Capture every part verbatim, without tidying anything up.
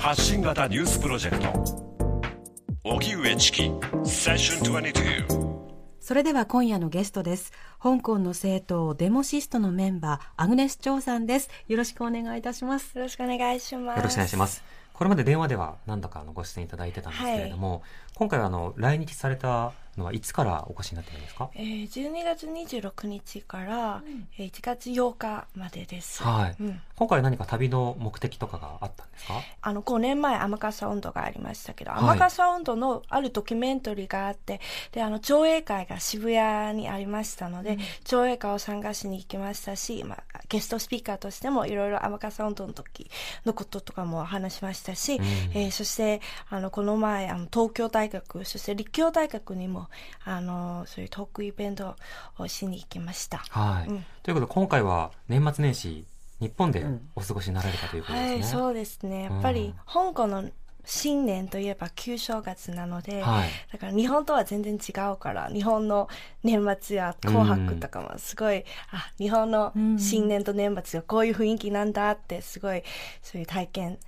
発信型ニュースプロジェクト荻上チキセッションにじゅうに。それでは今夜のゲストです。香港の政党デモシストのメンバーアグネス・チョウさんです。よろしくお願いいたします。よろしくお願いします。よろしくお願いします。これまで電話では何度かご出演いただいてたんですけれども、はい、今回はあの来日されたのはいつからお越しになってるんですか？えー、じゅうにがつにじゅうろくにちからいちがつようかまでです。はい。うん、今回何か旅の目的とかがあったんですか？あのごねんまえ雨傘運動がありましたけど、はい、雨傘運動のあるドキュメンタリーがあって、であの上映会が渋谷にありましたので、うん、上映会を参加しに行きましたし、まあ、ゲストスピーカーとしてもいろいろ雨傘運動の時のこととかも話しましたし、うんえー、そしてあのこの前あの東京大学、そして立教大学にもあのそういうトークイベントをしに行きました。はい。うん、ということで今回は年末年始日本でお過ごしになられたということですね。うんはい、そうですね。やっぱり香港の新年といえば旧正月なので、はい、だから日本とは全然違うから、日本の年末や紅白とかもすごい、うん、あ日本の新年と年末がこういう雰囲気なんだってすごいそういう体験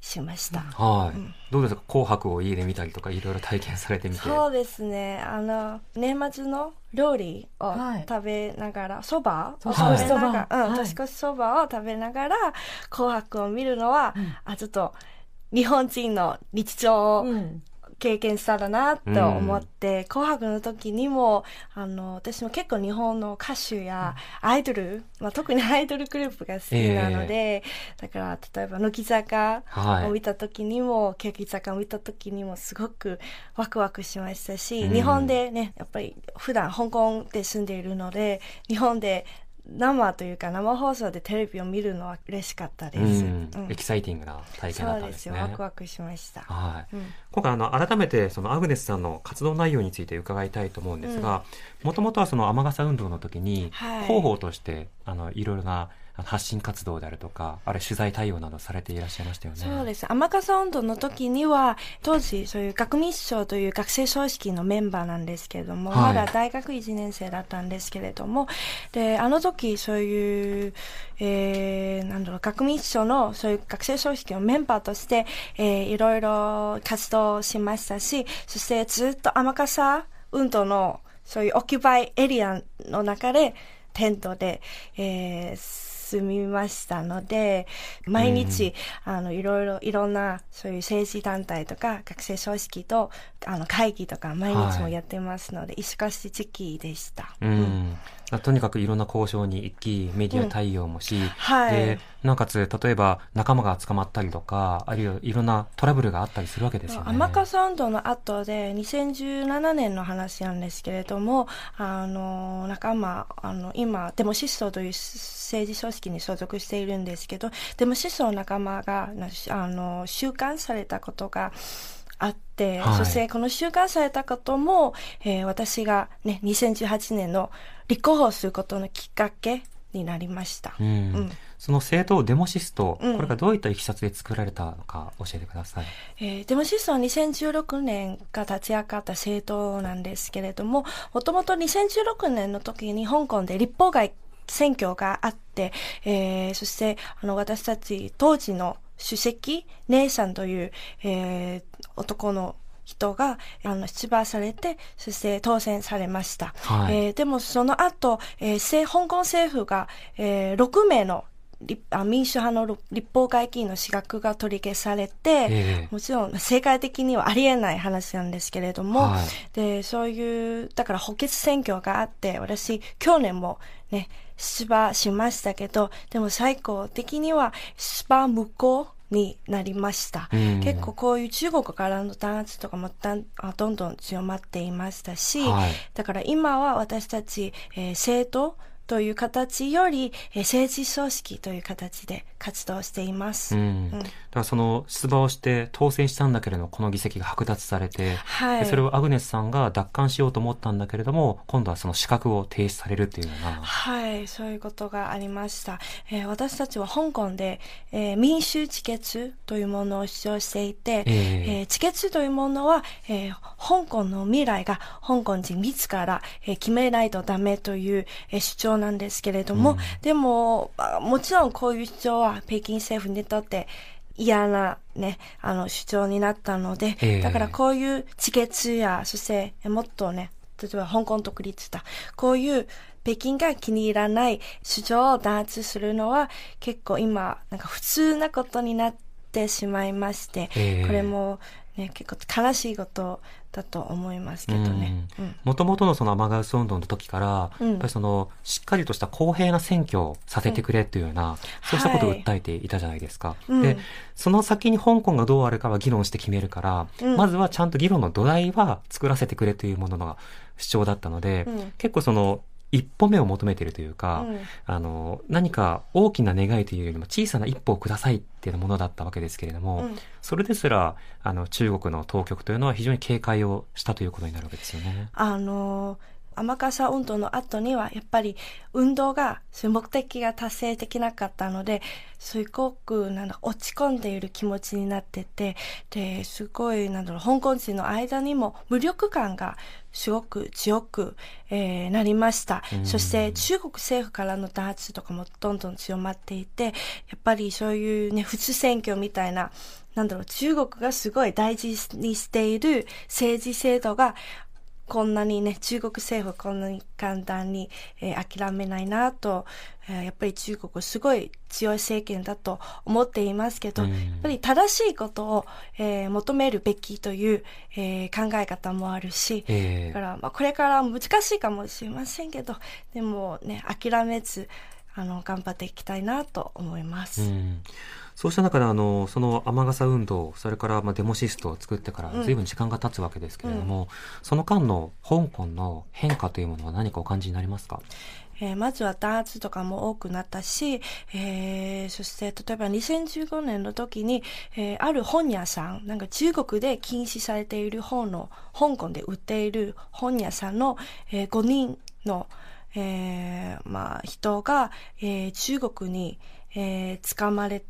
しました。はい。うん、どうですか、紅白を家で見たりとかいろいろ体験されてみて。そうですね、あの年末の料理を食べながら、そば、はい、年越しそば、はいうん、年越しそばを食べながら紅白を見るのは、はい、あちょっと日本人の日常を経験したらなと思って、うん、紅白の時にもあの私も結構日本の歌手やアイドル、まあ、特にアイドルグループが好きなので、えー、だから例えば乃木坂を見た時にも、はい、欅坂を見た時にもすごくワクワクしましたし、うん、日本でねやっぱり普段香港で住んでいるので日本で生というか生放送でテレビを見るのは嬉しかったです。うんうん、エキサイティングな体験だったんですね。そうですよ、ワクワクしました。はいうん、今回あの改めてそのアグネスさんの活動内容について伺いたいと思うんですが、もともとはその雨傘運動の時に広報としてあのいろいろな発信活動であるとか、あれ取材対応などされていらっしゃいましたよね。そうです。雨傘運動の時には当時そういう学民賞という学生組織のメンバーなんですけれども、はい、まだ大学いちねんせいだったんですけれども、であの時そういう、えー、なんだろう学民賞のそういう学生組織のメンバーとして、えー、いろいろ活動しましたし、そしてずっと雨傘運動のそういうオキュパイエリアの中でテントで、えー住みましたので、毎日、うん、あのいろいろいろんなそういう政治団体とか学生組織とあの会議とか毎日もやってますので、忙しい時期でした。うんうん、とにかくいろんな交渉に行きメディア対応もし、うんはい、でなおかつ例えば仲間が捕まったりとか、あるいはいろんなトラブルがあったりするわけですよね。雨傘運動の後でにせんじゅうななねんの話なんですけれども、あの仲間あの今デモシストという政治組織に所属しているんですけど、でも思想の仲間があの収監されたことがあって、はい、そしてこの収監されたことも、えー、私が、ね、にせんじゅうはちねんの立候補することのきっかけになりました。うんうん、その政党デモシスト、これがどういったいきさつで作られたのか教えてください。うんえー、デモシストはにせんじゅうろくねんが立ち上がった政党なんですけれども、もともとにせんじゅうろくねんの時に香港で立法外選挙があって、えー、そしてあの私たち当時の主席ネイさんという、えー、男の人があの出馬されて、そして当選されました。はい。えー、でもその後、えー、香港政府が、えー、ろくめいの民主派の立法会議員の資格が取り消されて、えー、もちろん政界的にはありえない話なんですけれども、はい、でそういうだから補欠選挙があって、私去年もね出馬しましたけど、でも最高的には出馬無効になりました。うん、結構こういう中国からの弾圧とかもだんどんどん強まっていましたし、はい、だから今は私たち、えー、政党という形より政治組織という形で活動しています。うんうん、だからその出馬をして当選したんだけれども、この議席が剥奪されて、はい、でそれをアグネスさんが奪還しようと思ったんだけれども、今度はその資格を停止されるというような、はい、そういうことがありました。えー、私たちは香港で、えー、民主自決というものを主張していて、えーえー、自決というものは、えー、香港の未来が香港人自ら、えー、決めないとダメという、えー、主張なんですけれども、うん、でももちろんこういう主張は北京政府にとって嫌なね、あの主張になったので、えー、だからこういう地決や、そしてもっとね、例えば香港独立だ、こういう北京が気に入らない主張を弾圧するのは結構今なんか普通なことになってしまいまして、えー、これもね、結構悲しいことだと思いますけどね。もともとのそのアマガウス運動の時から、うん、やっぱりそのしっかりとした公平な選挙をさせてくれというような、うん、そうしたことを訴えていたじゃないですか、はい、で、うん、その先に香港がどうあるかは議論して決めるから、うん、まずはちゃんと議論の土台は作らせてくれというものの主張だったので、うん、結構その一歩目を求めているというか、うん、あの何か大きな願いというよりも小さな一歩をくださいっていうものだったわけですけれども、うん、それですらあの中国の当局というのは非常に警戒をしたということになるわけですよね。あの雨傘運動の後にはやっぱり運動がそういう目的が達成できなかったので、すごくなんだ落ち込んでいる気持ちになってて、ですごいなんだろう、香港人の間にも無力感がすごく強く、えー、なりました。そして中国政府からの弾圧とかもどんどん強まっていて、やっぱりそういうね、普通選挙みたいな、なんだろう、中国がすごい大事にしている政治制度が、こんなにね、中国政府こんなに簡単に、えー、諦めないなと、えー、やっぱり中国すごい強い政権だと思っていますけど、うん、やっぱり正しいことを、えー、求めるべきという、えー、考え方もあるし、えー、だから、まあ、これから難しいかもしれませんけど、でもね、諦めず、あの頑張っていきたいなと思います。うん、そうした中であのその雨傘運動、それからまあデモシストを作ってから随分時間が経つわけですけれども、うん、その間の香港の変化というものは何かお感じになりますか？えー、まずは弾圧とかも多くなったし、えー、そして例えばにせんじゅうごねんの時に、えー、ある本屋さん、なんか中国で禁止されている本の香港で売っている本屋さんの、えー、ごにんのえー、まあ人が、えー、中国に、えー、捕まれ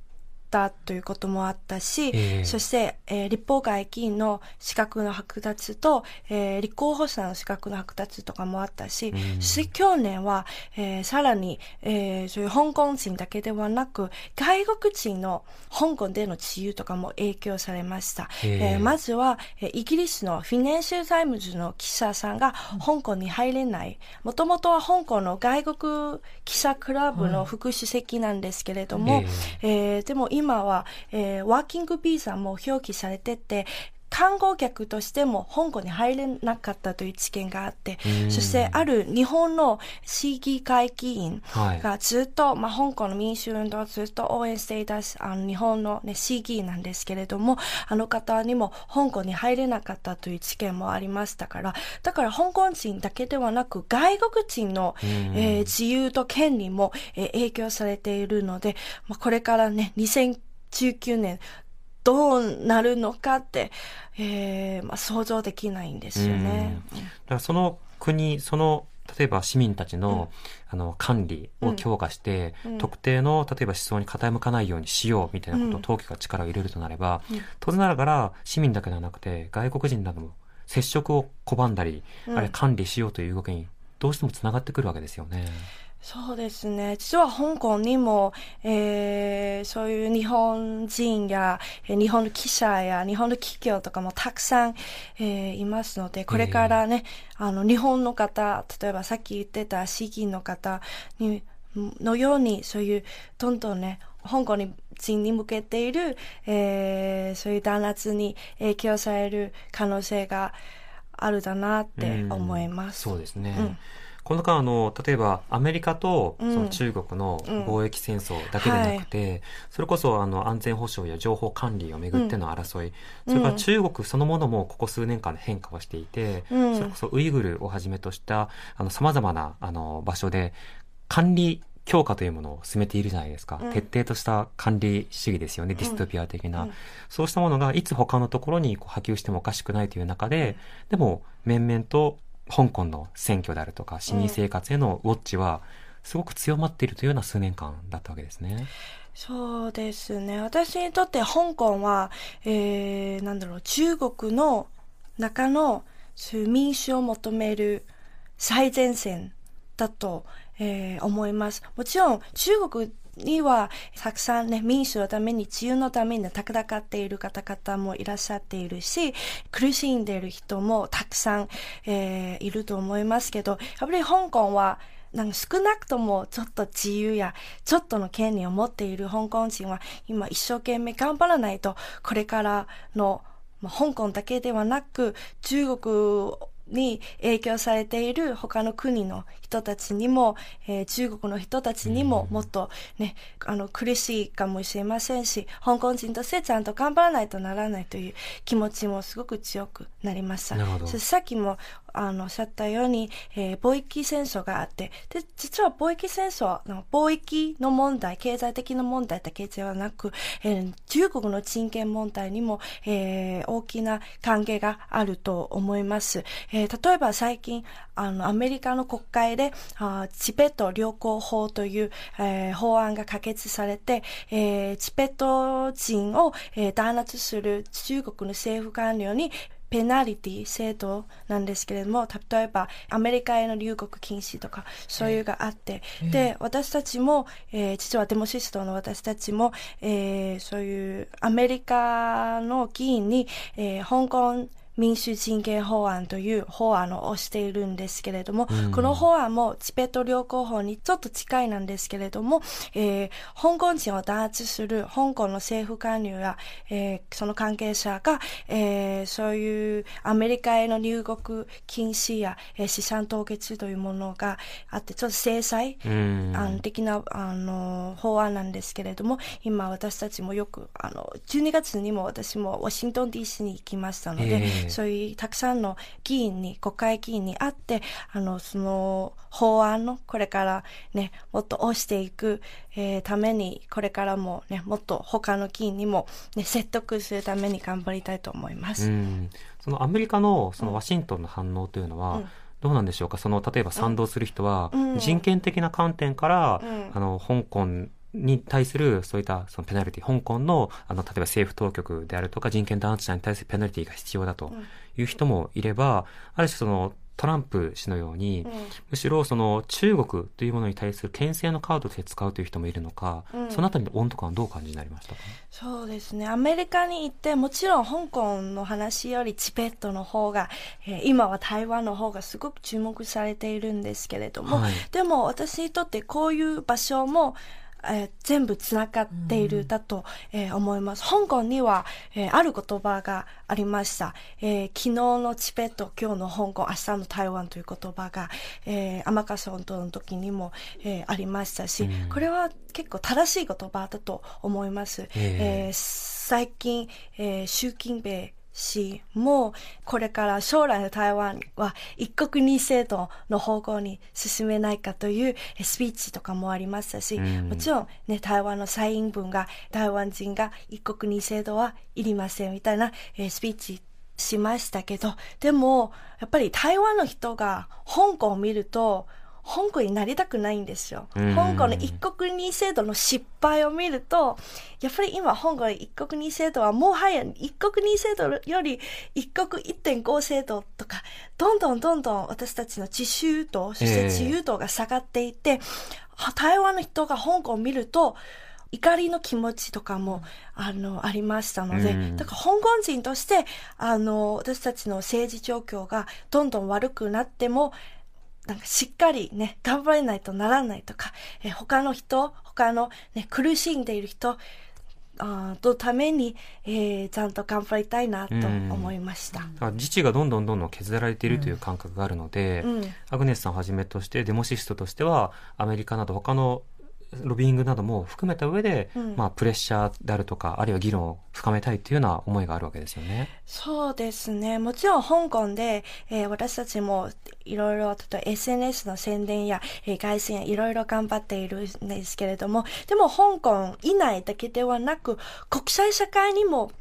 たということもあったし、えー、そして、えー、立法会議員の資格の剥奪と、えー、立候補者の資格の剥奪とかもあったし、うん、そして去年は、えー、さらに、えー、そういう香港人だけではなく外国人の香港での自由とかも影響されました。えーえー、まずはイギリスのフィナンシャルタイムズの記者さんが香港に入れない、もともとは香港の外国記者クラブの副主席なんですけれども、うん、えーえー、でも今今は、えー、ワーキングビザも表記されてて、観光客としても香港に入れなかったという事件があって、そしてある日本の市議会議員がずっと、はい、まあ、香港の民主運動をずっと応援していたあの日本の、ね、市議員なんですけれども、あの方にも香港に入れなかったという事件もありましたから、だから香港人だけではなく外国人の、えー、自由と権利も、えー、影響されているので、まあ、これからね、にせんじゅうきゅうねん、どうなるのかって、えーまあ、想像できないんですよね。だからその国、その例えば市民たちの、うん、あの管理を強化して、うん、特定の例えば思想に傾かないようにしようみたいなことを当局が力を入れるとなれば、うん、当然ながら市民だけではなくて外国人なども接触を拒んだり、うん、あるいは管理しようという動きにどうしてもつながってくるわけですよね。そうですね。実は香港にも、えー、そういう日本人や、日本の記者や日本の企業とかもたくさん、えー、いますので、これからね、えー、あの、日本の方、例えばさっき言ってた市議の方に、のように、そういう、どんどんね、香港人に向けている、えー、そういう弾圧に影響される可能性があるだなって思います。そうですね。うん、この間あの例えばアメリカとその中国の貿易戦争だけでなくて、うんうん、はい、それこそあの安全保障や情報管理をめぐっての争い、うん、それから中国そのものもここ数年間変化をしていて、うん、それこそウイグルをはじめとしたあの様々なあの場所で管理強化というものを進めているじゃないですか、うん、徹底とした管理主義ですよね、ディストピア的な、うんうん、そうしたものがいつ他のところにこう波及してもおかしくないという中で、でも面々と香港の選挙であるとか市民生活へのウォッチはすごく強まっているというような数年間だったわけですね。うん、そうですね。私にとって香港は、えー、なんだろう、中国の中のそういう民主を求める最前線だと、えー、思います。もちろん中国にはたくさんね、民主のために自由のために戦っている方々もいらっしゃっているし、苦しんでいる人もたくさん、えー、いると思いますけど、やっぱり香港はなんか少なくともちょっと自由やちょっとの権利を持っている香港人は今一生懸命頑張らないと、これからの、まあ、香港だけではなく中国に影響されている他の国の人たちにも、えー、中国の人たちにももっとね、あの苦しいかもしれませんし、香港人としてちゃんと頑張らないとならないという気持ちもすごく強くなりました。さっきもあのおっしゃったように、えー、貿易戦争があって、で実は貿易戦争の貿易の問題、経済的な問題だけではなく、えー、中国の人権問題にも、えー、大きな関係があると思います。えー、例えば最近あのアメリカの国会であチベット旅行法という、えー、法案が可決されて、えー、チベット人を、えー、弾圧する中国の政府官僚にペナリティ制度なんですけれども、例えばアメリカへの入国禁止とかそういうのがあって、えー、で私たちも、えー、実はデモシストの私たちも、えー、そういうアメリカの議員に、えー、香港民主人権法案という法案を推しているんですけれども、うん、この法案もチベット旅行法にちょっと近いなんですけれども、えー、香港人を弾圧する香港の政府官僚や、えー、その関係者が、えー、そういうアメリカへの入国禁止や、えー、資産凍結というものがあって、ちょっと制裁、うん、あの的なあの法案なんですけれども、今私たちもよくあのじゅうにがつにも私もワシントン ディーシー に行きましたので、えーそういうたくさんの議員に、国会議員に会って、あのその法案のこれからねもっと推していく、えー、ためにこれからもねもっと他の議員にも、ね、説得するために頑張りたいと思います。うん、そのアメリカのそのワシントンの反応というのは、うんうんどうなんでしょうか。その例えば賛同する人は人権的な観点から、うん、あの香港に対するそういったそのペナルティ、香港の、 あの例えば政府当局であるとか人権弾圧者に対するペナルティが必要だという人もいれば、ある種そのトランプ氏のように、うん、むしろその中国というものに対する牽制のカードとして使うという人もいるのか、うん、そのあたりの温度感はどう感じになりましたか。そうですね、アメリカに行ってもちろん香港の話よりチベットの方が、えー、今は台湾の方がすごく注目されているんですけれども、はい、でも私にとってこういう場所もえー、全部つながっているだと、えー、思います。香港には、えー、ある言葉がありました、えー、昨日のチベット、今日の香港、明日の台湾という言葉が、えー、甘春運動の時にも、えー、ありましたし、これは結構正しい言葉だと思います、えーえー、最近、えー、習近平しもうこれから将来の台湾は一国二制度の方向に進めないかというスピーチとかもありましたし、うん、もちろん、ね、台湾の蔡英文が台湾人が一国二制度はいりませんみたいな、えー、スピーチしましたけど、でもやっぱり台湾の人が香港を見ると香港になりたくないんですよ。香港の一国二制度の失敗を見ると、やっぱり今香港の一国二制度はもはや一国二制度より一国 いってんご 制度とか、どんどんどんどん私たちの自主度、そして自由度が下がっていて、台湾の人が香港を見ると怒りの気持ちとかも、あの、ありましたので、うん、だから香港人としてあの私たちの政治状況がどんどん悪くなっても、なんかしっかりね、頑張れないとならないとか、えー、他の人、他のね、苦しんでいる人あのために、えー、ちゃんと頑張りたいなと思いました。だから自治がどんどんどんどん削られているという感覚があるので、うんうん、アグネスさんをはじめとして、デモシストとしては、アメリカなど他のロビーイングなども含めた上で、うんまあ、プレッシャーであるとか、あるいは議論を深めたいというような思いがあるわけですよね。そうですね、もちろん香港で、えー、私たちもいろいろ、例えば エスエヌエス の宣伝や、えー、外宣やいろいろ頑張っているんですけれども、でも香港以内だけではなく国際社会にも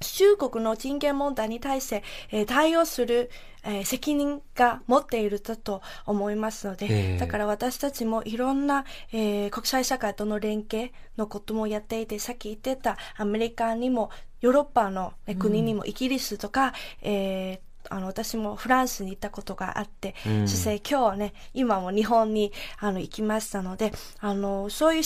中国の人権問題に対して、えー、対応する、えー、責任が持っているだと思いますので、えー、だから私たちもいろんな、えー、国際社会との連携のこともやっていて、さっき言ってたアメリカにもヨーロッパの、ね、国にもイギリスとか、うんえーあの私もフランスに行ったことがあって、うん、そして今日はね、今も日本にあの行きましたので、あのそういう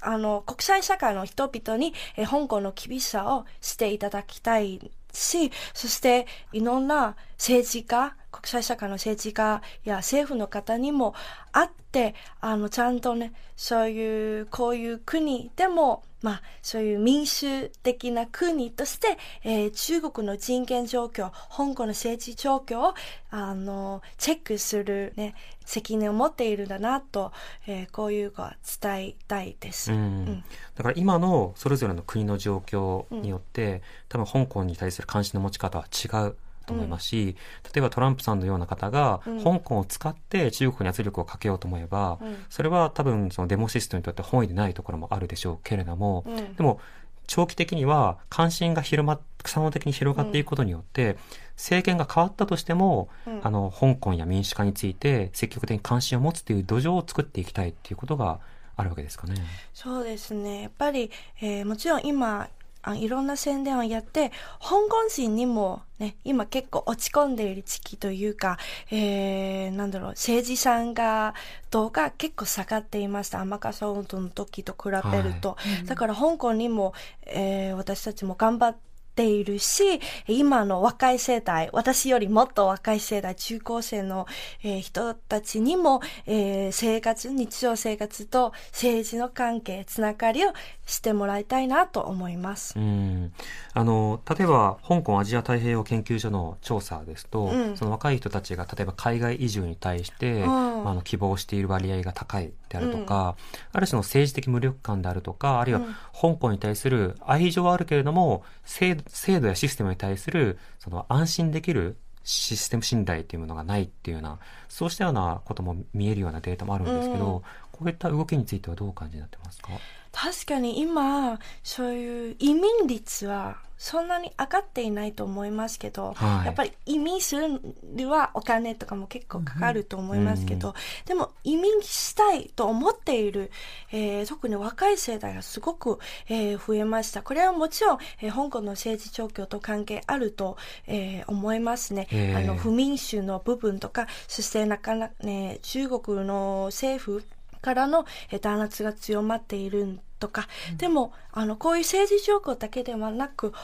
あの国際社会の人々に、え香港の厳しさをしていただきたいし、そしていろんな政治家、国際社会の政治家や政府の方にも会って、あのちゃんとね、そういうこういう国でも、まあ、そういう民主的な国として、えー、中国の人権状況、香港の政治状況を、あの、チェックするね、責任を持っているんだなと、えー、こういうのは伝えたいです。うん、うん、だから今のそれぞれの国の状況によって、うん、多分香港に対する関心の持ち方は違うと思いますし、例えばトランプさんのような方が香港を使って中国に圧力をかけようと思えば、うん、それは多分そのデモシストにとって本意でないところもあるでしょうけれども、うん、でも長期的には関心が広まっ草の的に広がっていくことによって、うん、政権が変わったとしても、うん、あの香港や民主化について積極的に関心を持つという土壌を作っていきたいということがあるわけですかね。そうですね、やっぱり、えー、もちろん今あいろんな宣伝をやって、香港人にもね、今結構落ち込んでいる時期というか、えー、なんだろう、政治さんが、動画結構下がっていました。雨傘運動の時と比べると。はい、だから香港にも、えー、私たちも頑張って、ているし、今の若い世代、私よりもっと若い世代、中高生の、えー、人たちにも、えー、生活、日常生活と政治の関係、つながりをしてもらいたいなと思います。うん。あの、例えば、香港アジア太平洋研究所の調査ですと、うん、その若い人たちが、例えば海外移住に対して、うんまあ、あの希望している割合が高いであるとか、うん、ある種の政治的無力感であるとか、あるいは香港に対する愛情はあるけれども、制度制度やシステムに対するその安心できるシステム信頼というものがないっていうような、そうしたようなことも見えるようなデータもあるんですけど、うん、こういった動きについてはどうお感じになってますか？確かに今そういう移民率はそんなに上がっていないと思いますけど、はい、やっぱり移民するにはお金とかも結構かかると思いますけど、うんうん、でも移民したいと思っている、えー、特に若い世代がすごく、えー、増えました。これはもちろん、えー、香港の政治状況と関係あると、えー、思いますね。あの不民主の部分とか、そしてなかなか、ね、中国の政府からの弾圧が強まっているとか、でもあのこういう政治状況だけではなく、香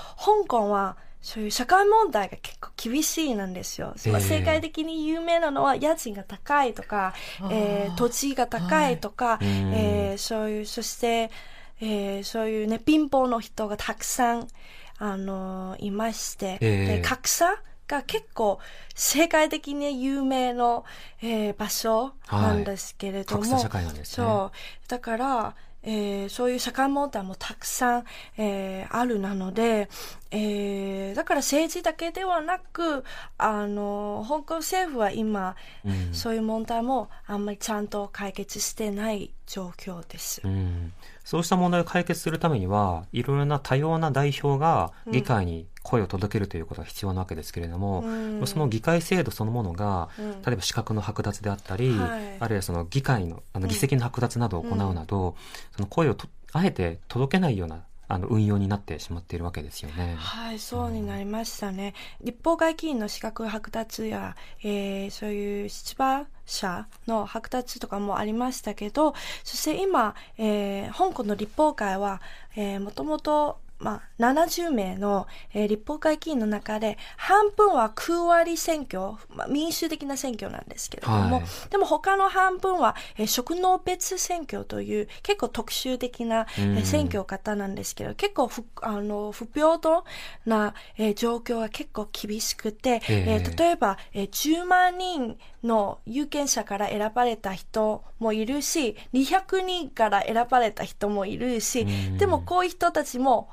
港はそういう社会問題が結構厳しいなんですよ。えー、世界的に有名なのは家賃が高いとか、えー、土地が高いとか、はい、えー、そういうそして、えー、そういうね貧乏の人がたくさんあのいまして、えー、格差が結構世界的に有名の、えー、場所なんですけれども、はい、格差社会なんですね。そうだから、えー、そういう社会問題もたくさん、えー、あるなので、えー、だから政治だけではなく、あの香港政府は今、うん、そういう問題もあんまりちゃんと解決してない状況です。うん、そうした問題を解決するためには、いろいろな多様な代表が議会に声を届けるということが必要なわけですけれども、うん、その議会制度そのものが、うん、例えば資格の剥奪であったり、はい、あるいはその議会の、あの議席の剥奪などを行うなど、うん、その声をとあえて届けないようなあの運用になってしまっているわけですよね。はい、そうになりましたね。うん、立法会議員の資格剥奪や、えー、そういう出馬者の剥奪とかもありましたけど、そして今、えー、香港の立法会は、えー、もともとまあ、ななじゅうめいの、えー、立法会議員の中で半分はきゅうわり選挙、まあ、民主的な選挙なんですけれども、はい、でも他の半分は、えー、職能別選挙という結構特殊的な、えー、選挙方なんですけど、結構ふあの不平等な、えー、状況が結構厳しくて、えーえー、例えば、えー、じゅうまんにんの有権者から選ばれた人もいるし、にひゃくにんから選ばれた人もいるし、でもこういう人たちも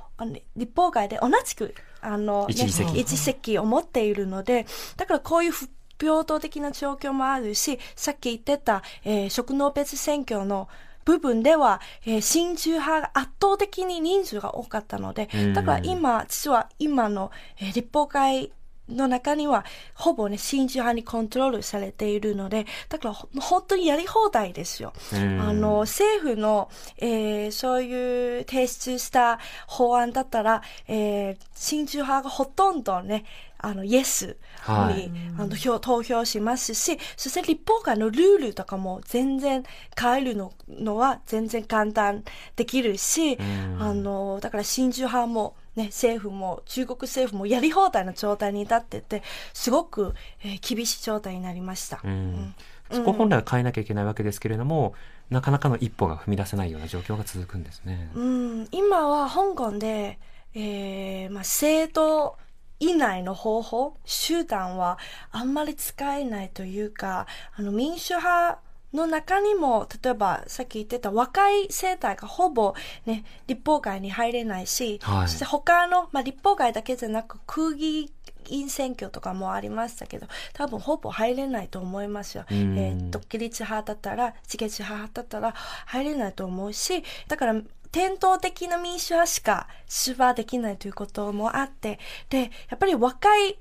立法会で同じくあの、ね、一席を持っているので、だからこういう不平等的な状況もあるし、さっき言ってた、えー、職能別選挙の部分では、えー、親中派が圧倒的に人数が多かったので、だから今実は今の、えー、立法会の中にはほぼね真珠派にコントロールされているので、だから本当にやり放題ですよ。あの政府の、えー、そういう提出した法案だったら、えー、真珠派がほとんどねあのイエスに、はい、あの票投票しますし、そして立法会のルールとかも全然変える の, のは全然簡単できるし、あのだから真珠派もね、政府も中国政府もやり放題の状態に至ってて、すごく、えー、厳しい状態になりました、うんうん、そこ本来は変えなきゃいけないわけですけれども、なかなかの一歩が踏み出せないような状況が続くんですね、うん、今は香港で、えーまあ、政党以内の方法手段はあんまり使えないというか、あの民主派の中にも例えばさっき言ってた若い世代がほぼ、ね、立法会に入れないし、はい、そして他の、まあ、立法会だけじゃなく空議院選挙とかもありましたけど、多分ほぼ入れないと思いますよ。えー、独立派だったら自決派だったら入れないと思うし、だから伝統的な民主派しか出馬できないということもあって、でやっぱり若い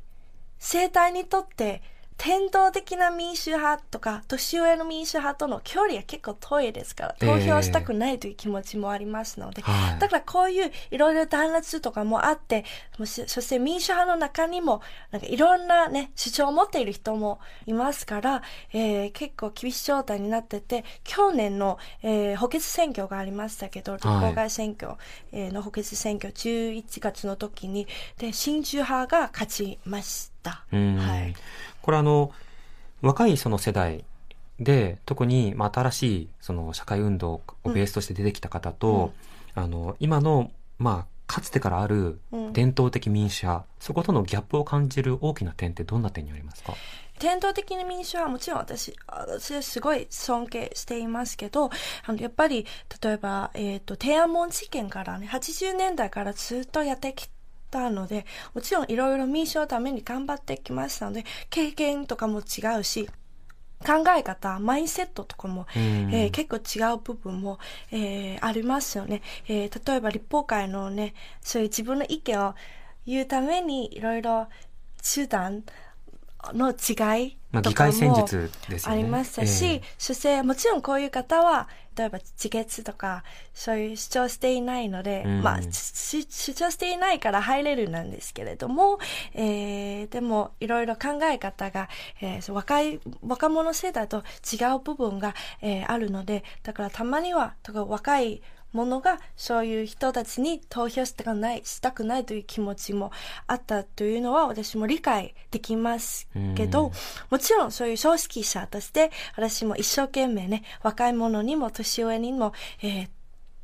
世代にとって伝統的な民主派とか年上の民主派との距離が結構遠いですから、投票したくないという気持ちもありますので、えー、だからこういういろいろ弾圧とかもあって、そして民主派の中にもなんかいろんな、ね、主張を持っている人もいますから、えー、結構厳しい状態になってて、去年の、えー、補欠選挙がありましたけど、立法会選挙の補欠選挙じゅういちがつの時にで親中派が勝ちました、はい、これあの若いその世代で特に、まあ、新しいその社会運動をベースとして出てきた方と、うん、あの今の、まあ、かつてからある伝統的民主派、うん、そことのギャップを感じる大きな点ってどんな点にありますか？伝統的な民主派はもちろん私、私はすごい尊敬していますけど、あのやっぱり例えば、えーと、天安門事件からねはちじゅうねんだいからずっとやってきてたので、もちろんいろいろ民主のために頑張ってきましたので、経験とかも違うし、考え方、マインセットとかも、えー、結構違う部分も、えー、ありますよね、えー、例えば立法会のね、そういう自分の意見を言うためにいろいろ手段の違いとかもありましたし、まあねえー、そしてもちろんこういう方は例えば自決とかそういう主張していないので、うん、まあ主張していないから入れるなんですけれども、えー、でもいろいろ考え方が、えー、若い若者世代と違う部分が、えー、あるので、だからたまにはとか若いものがそういう人たちに投票したくない、したくないという気持ちもあったというのは私も理解できますけど、もちろんそういう組織者として私も一生懸命ね、若い者にも年上にも、えー、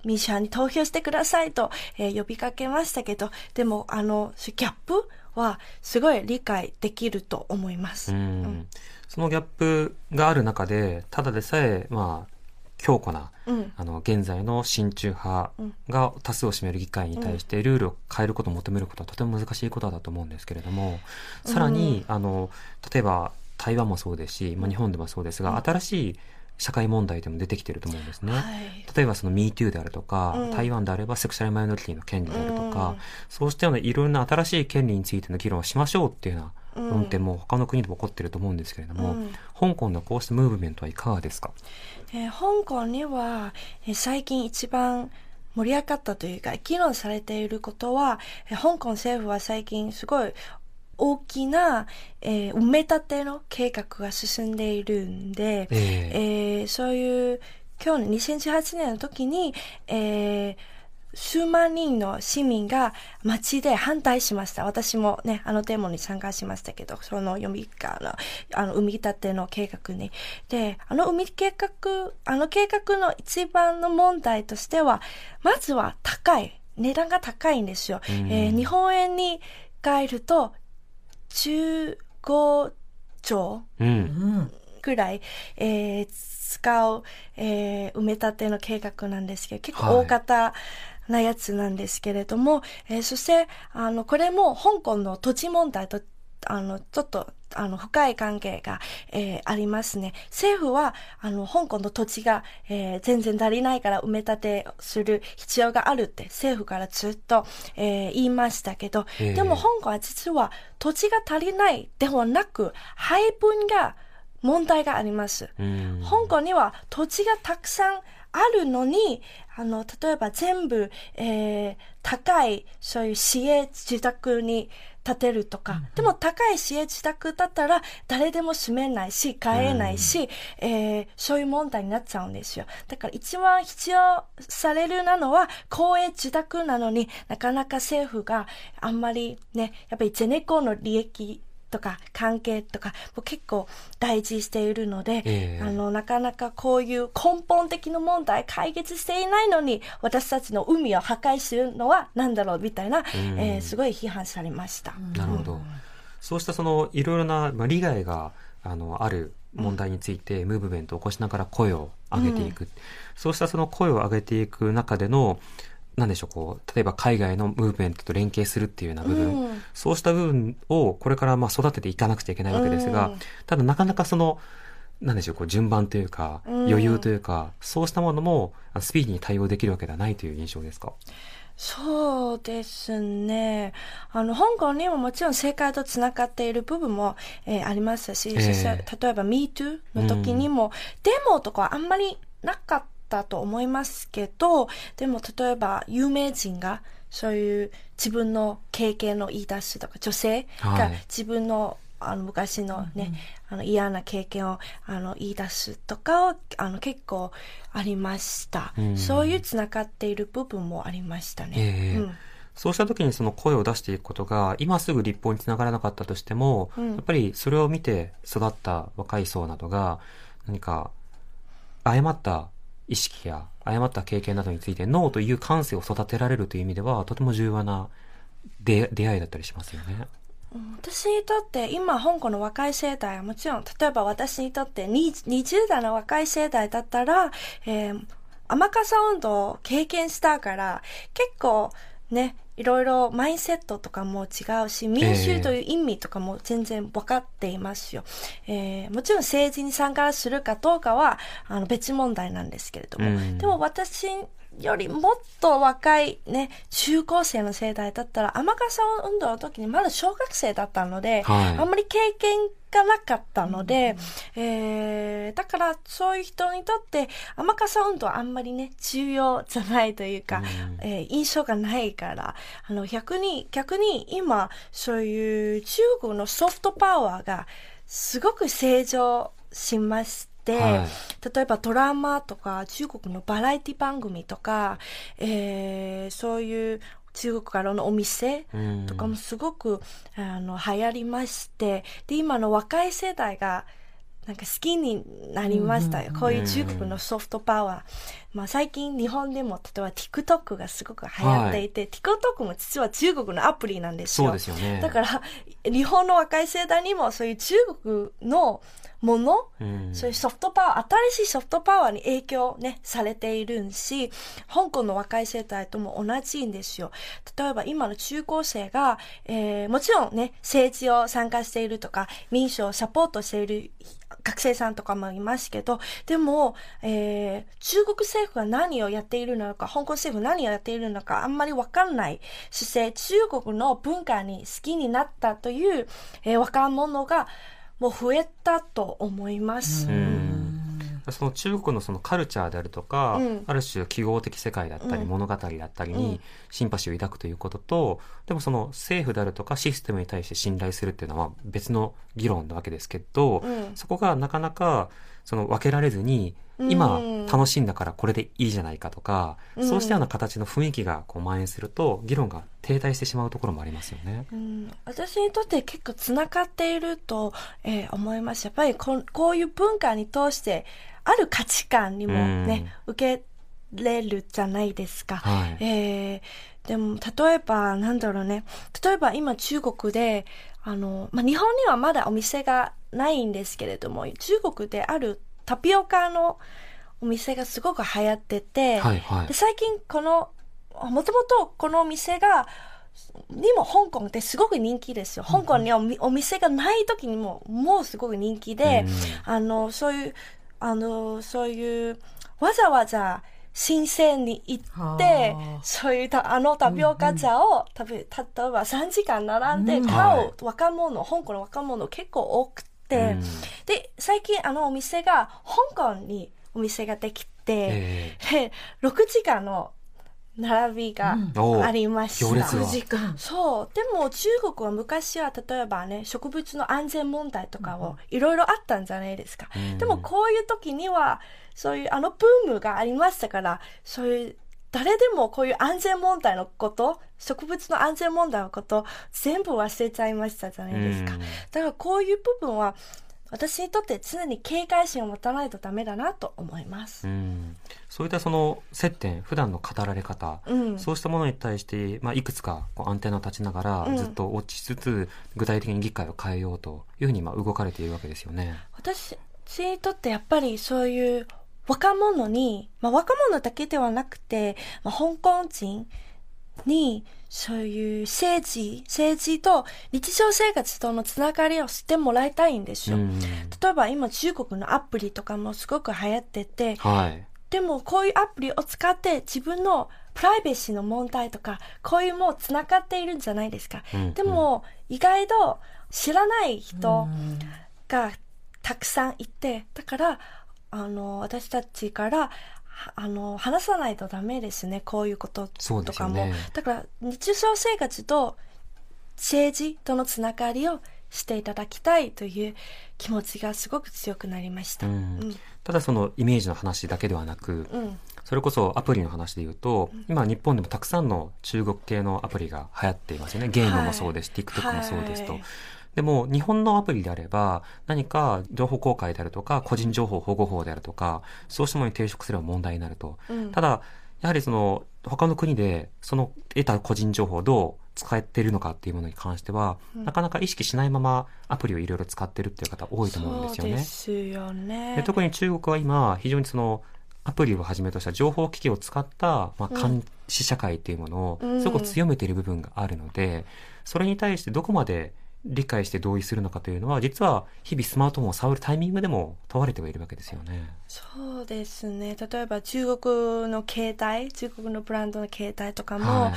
民主派に投票してくださいと、えー、呼びかけましたけど、でもあのギャップはすごい理解できると思います、うんうん、そのギャップがある中で、ただでさえまあ強固な、うん、あの現在の親中派が多数を占める議会に対してルールを変えることを求めることはとても難しいことだと思うんですけれども、さらに、うん、あの例えば台湾もそうですし、まあ、日本でもそうですが、うん、新しい社会問題でも出てきてると思うんですね、はい、例えばその ミートゥー であるとか、うん、台湾であればセクシャルマイノリティの権利であるとか、うん、そうしたようないろんな新しい権利についての議論をしましょうっていうような論点も他の国でも起こってると思うんですけれども、うん、香港のこうしたムーブメントはいかがですか？えー、香港には、えー、最近一番盛り上がったというか議論されていることは、えー、香港政府は最近すごい大きな、えー、埋め立ての計画が進んでいるんで、えーえー、そういう去年にせんじゅうはちねんの時に、えー数万人の市民が街で反対しました。私もね、あのデモに参加しましたけど、その読みかの、あの、海立ての計画に。で、あの海計画、あの計画の一番の問題としては、まずは高い。値段が高いんですよ。えー、日本円に変えると、じゅうごちょうくらい、うんえー、使う、えー、埋め立ての計画なんですけど、結構大型、はいなやつなんですけれども、えー、そしてあのこれも香港の土地問題とあのちょっとあの深い関係が、えー、ありますね。政府はあの香港の土地が、えー、全然足りないから埋め立てする必要があるって政府からずっと、えー、言いましたけど、でも香港は実は土地が足りないではなく配分が問題があります。香港には土地がたくさんあるのに、あの例えば全部、えー、高いそういう市営住宅に建てるとか、でも高い市営住宅だったら誰でも住めないし買えないし、うん、えー、そういう問題になっちゃうんですよ。だから一番必要されるなのは公営住宅なのに、なかなか政府があんまりね、やっぱりゼネコンの利益とか関係とかも結構大事しているので、えー、あのなかなかこういう根本的な問題解決していないのに私たちの海を破壊するのはなんだろうみたいな、えー、すごい批判されました。なるほど、うん、そうしたそのいろいろな、まあ、利害が あの、ある問題についてムーブメントを起こしながら声を上げていく、うん、そうしたその声を上げていく中でのなんでしょう、こう例えば海外のムーブメントと連携するっていうような部分、うん、そうした部分をこれからまあ育てていかなくちゃいけないわけですが、うん、ただなかなかそのなんでしょう、こう順番というか余裕というか、うん、そうしたものもスピーディーに対応できるわけではないという印象ですか？そうですね。あの、香港にももちろん世界とつながっている部分も、えー、ありますし、えー、例えば ミートゥー の時にも、うん、デモとかあんまりなかっただと思いますけど、でも例えば有名人がそういう自分の経験の言い出しとか、女性が自分の、はい、あの昔のね、うん、あの嫌な経験をあの言い出すとかをあの結構ありました、うん、そういうつながっている部分もありましたね、えーうん、そうした時にその声を出していくことが今すぐ立法につながらなかったとしても、うん、やっぱりそれを見て育った若い層などが何か誤った意識や誤った経験などについてノーという感性を育てられるという意味ではとても重要な出会いだったりしますよね。私にとって今香港の若い世代はもちろん、例えば私にとってにじゅう代の若い世代だったら、えー、雨傘運動を経験したから結構ね、いろいろマインセットとかも違うし、民衆という意味とかも全然分かっていますよ、えーえー、もちろん政治に参加するかどうかはあの別問題なんですけれども、うん、でも私よりもっと若いね、中高生の世代だったら、雨傘運動の時にまだ小学生だったので、はい、あんまり経験がなかったので、うん、えー、だからそういう人にとって雨傘運動はあんまりね、重要じゃないというか、うん、えー、印象がないから、あの逆に逆に今そういう中国のソフトパワーがすごく成長しました。で、はい、例えばドラマとか中国のバラエティ番組とか、えー、そういう中国からのお店とかもすごく、うん、あの流行りまして、で今の若い世代がなんか好きになりました、うん、こういう中国のソフトパワー、うん、まあ、最近日本でも例えば ティックトック がすごく流行っていて、はい、ティックトック も実は中国のアプリなんですよ。そうですよね。だから日本の若い世代にもそういう中国のもの、うん、そういうソフトパワー、新しいソフトパワーに影響ねされているし、香港の若い世代とも同じんですよ。例えば今の中高生が、えー、もちろんね政治を参加しているとか民主をサポートしている学生さんとかもいますけど、でも、えー、中国政府が何をやっているのか、香港政府何をやっているのかあんまり分かんない姿勢、中国の文化に好きになったという、えー、若者がもう増えたと思います。うん、その中国のそのカルチャーであるとか、うん、ある種記号的世界だったり、うん、物語だったりにシンパシーを抱くということと、でもその政府であるとかシステムに対して信頼するっていうのは別の議論なわけですけど、うん、そこがなかなかその分けられずに、今楽しんだからこれでいいじゃないかとか、うん、そうしたような形の雰囲気がこう蔓延すると議論が停滞してしまうところもありますよね、うん、私にとって結構つながっていると、えー、思います。やっぱり こ, こういう文化に通してある価値観にもね、うん、受けれるじゃないですか、はい、えー、でも例えばなんだろうね、例えば今中国であの、まあ、日本にはまだお店がないんですけれども、中国であるタピオカのお店がすごく流行ってて、はいはい、で最近このもともとこのお店がにも香港ってすごく人気ですよ。香港にはお店がない時にももうすごく人気で、うん、あのそういうあのそういうわざわざ深センに行ってそういうたあのタピオカ茶を、うんうん、例えばさんじかん並んで買う若者、うん、香港の若者結構多くて、うん、で最近あのお店が香港にお店ができて、えー、ろくじかんの並びがありました。ろくじかん。そう。でも中国は昔は例えばね、植物の安全問題とかをいろいろあったんじゃないですか。うん、でもこういう時には、そういうあのブームがありましたから、そういう誰でもこういう安全問題のこと、植物の安全問題のこと、全部忘れちゃいましたじゃないですか。うん、だからこういう部分は、私にとって常に警戒心を持たないとダメだなと思います。うん、そういったその接点、普段の語られ方、うん、そうしたものに対して、まあ、いくつかこうアンテナを立ちながらずっと落ちつつ、うん、具体的に議会を変えようというふうにまあ動かれているわけですよね。私にとってやっぱりそういう若者に、まあ、若者だけではなくて、まあ、香港人にそういう政治、政治と日常生活とのつながりをしてもらいたいんですよ。うん、例えば今中国のアプリとかもすごく流行ってて、はい、でもこういうアプリを使って自分のプライベーシーの問題とかこういうもつながっているんじゃないですか。うんうん、でも意外と知らない人がたくさんいて、だからあの私たちからあの話さないとダメですね、こういうこととかも、ね、だから日常生活と政治とのつながりをしていただきたいという気持ちがすごく強くなりました。うんうん、ただそのイメージの話だけではなく、うん、それこそアプリの話でいうと、うん、今日本でもたくさんの中国系のアプリが流行っていますよね。ゲームもそうです、はい、TikTok もそうですと、はい、でも日本のアプリであれば何か情報公開であるとか個人情報保護法であるとかそうしたものに抵触すれば問題になると、うん、ただやはりその他の国でその得た個人情報をどう使っているのかっていうものに関しては、うん、なかなか意識しないままアプリをいろいろ使っているっていう方多いと思うんですよね。そうですよね。で特に中国は今非常にそのアプリをはじめとした情報機器を使った、まあ、監視社会っていうものをすごく強めている部分があるので、うんうん、それに対してどこまで理解して同意するのかというのは実は日々スマートフォンを触るタイミングでも問われてはいるわけですよね。そうですね。例えば中国の携帯、中国のブランドの携帯とかも、は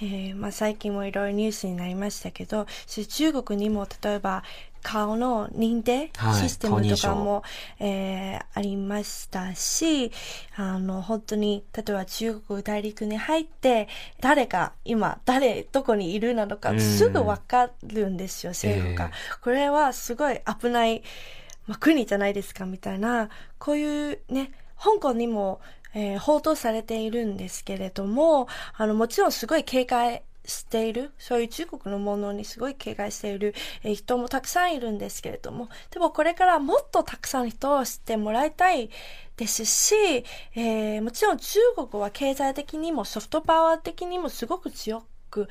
い、えーまあ、最近もいろいろニュースになりましたけど、中国にも例えば顔の認定システムとかも、はい、えー、ありましたし、あの本当に例えば中国大陸に入って誰が今誰どこにいるなのかすぐ分かるんですよ、政府が。これはすごい危ない、まあ、国じゃないですかみたいな、こういうね、香港にも、えー、報道されているんですけれども、あのもちろんすごい警戒している、そういう中国のものにすごい警戒している人もたくさんいるんですけれども、でもこれからもっとたくさん人を知ってもらいたいですし、えー、もちろん中国は経済的にもソフトパワー的にもすごく強く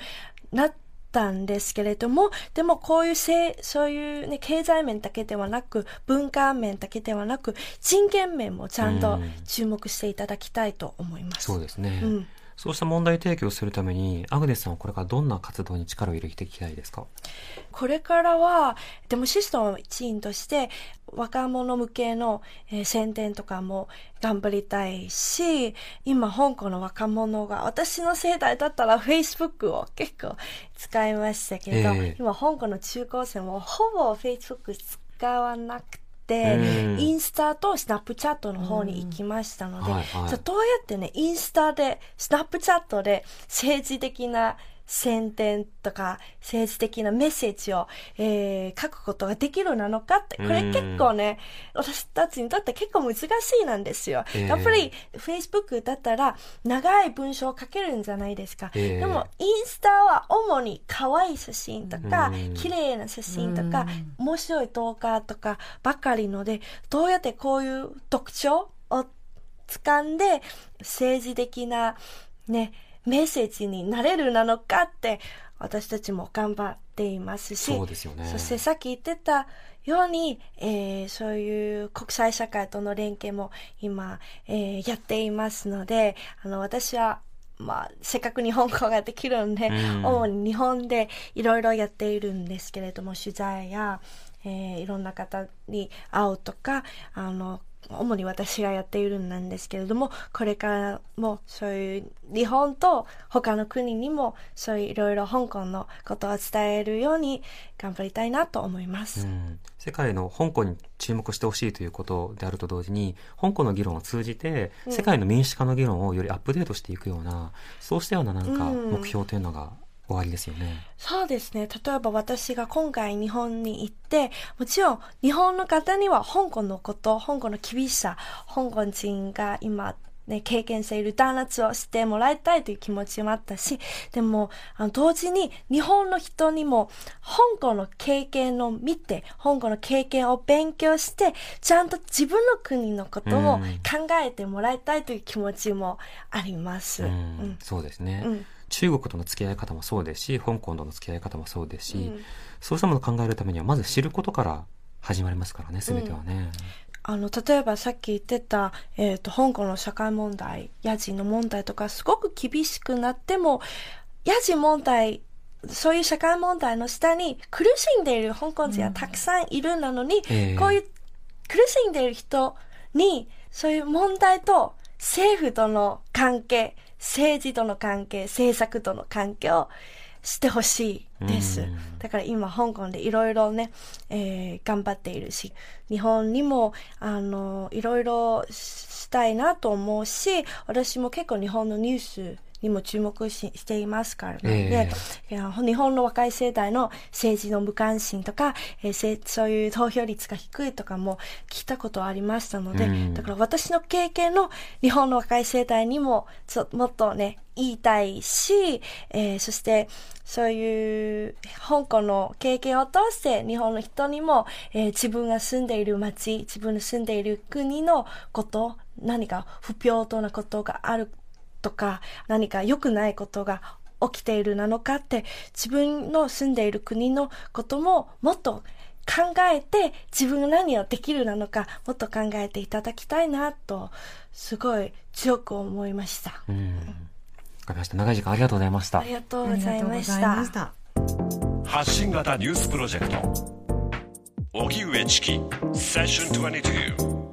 なったんですけれども、でもこういうせそういう、ね、経済面だけではなく文化面だけではなく人権面もちゃんと注目していただきたいと思います。うん、そうですね。うん、そうした問題提起をするためにアグネスさんはこれからどんな活動に力を入れていきたいですか？これからはデモシステムの一員として若者向けの、えー、宣伝とかも頑張りたいし、今香港の若者が私の世代だったら Facebook を結構使いましたけど、えー、今香港の中高生もほぼ Facebook 使わなくてで、インスタとスナップチャットの方に行きましたので、はいはい、じゃどうやってね、インスタでスナップチャットで政治的な宣伝とか政治的なメッセージを、えー、書くことができるなのかって、これ結構ね、私たちにとって結構難しいなんですよ。えー、やっぱり Facebook だったら長い文章を書けるんじゃないですか。えー、でもインスタは主に可愛い写真とか、綺麗な写真とか、面白い動画とかばかりので、どうやってこういう特徴を掴んで政治的なね、メッセージになれるなのかって私たちも頑張っていますし、そうですよね。そしてさっき言ってたように、えー、そういう国際社会との連携も今、えー、やっていますので、あの私はまあ、せっかく日本語ができるんで、うん、主に日本でいろいろやっているんですけれども、取材や、えー、いろんな方に会うとか、あの主に私がやっているんなんですけれども、これからもそういう日本と他の国にもそういういろいろ香港のことを伝えるように頑張りたいなと思います、うん、世界の香港に注目してほしいということであると同時に、香港の議論を通じて世界の民主化の議論をよりアップデートしていくような、うん、そうしたようななんか目標というのが、うん終わりですよね。そうですね。例えば私が今回日本に行って、もちろん日本の方には香港のこと、香港の厳しさ、香港人が今、ね、経験している弾圧をしてもらいたいという気持ちもあったし、でもあの同時に日本の人にも香港の経験を見て、香港の経験を勉強して、ちゃんと自分の国のことを考えてもらいたいという気持ちもあります、うんうん、そうですね、うん、中国との付き合い方もそうですし、香港との付き合い方もそうですし、うん、そうしたものを考えるためにはまず知ることから始まりますからね、全てはね、うん、あの例えばさっき言ってた、えーと、香港の社会問題、家賃の問題とかすごく厳しくなっても、家賃問題、そういう社会問題の下に苦しんでいる香港人はたくさんいるなのに、うんえー、こういう苦しんでいる人にそういう問題と政府との関係、政治との関係、政策との関係をしてほしいです。だから今香港でいろいろね、えー、頑張っているし、日本にもあのいろいろしたいなと思うし、私も結構日本のニュースにも注目 し, していますからね、えー、日本の若い世代の政治の無関心とか、えー、そういう投票率が低いとかも聞いたことありましたので、うん、だから私の経験の日本の若い世代にももっとね言いたいし、えー、そしてそういう香港の経験を通して日本の人にも、えー、自分が住んでいる町、自分の住んでいる国のこと、何か不平等なことがあるとか、何か良くないことが起きているなのかって、自分の住んでいる国のことももっと考えて、自分が何をできるなのかもっと考えていただきたいなとすごい強く思いました。うん。わかりました。長い時間ありがとうございました。ありがとうございました。発信型ニュースプロジェクト荻上チキセッションにじゅうに。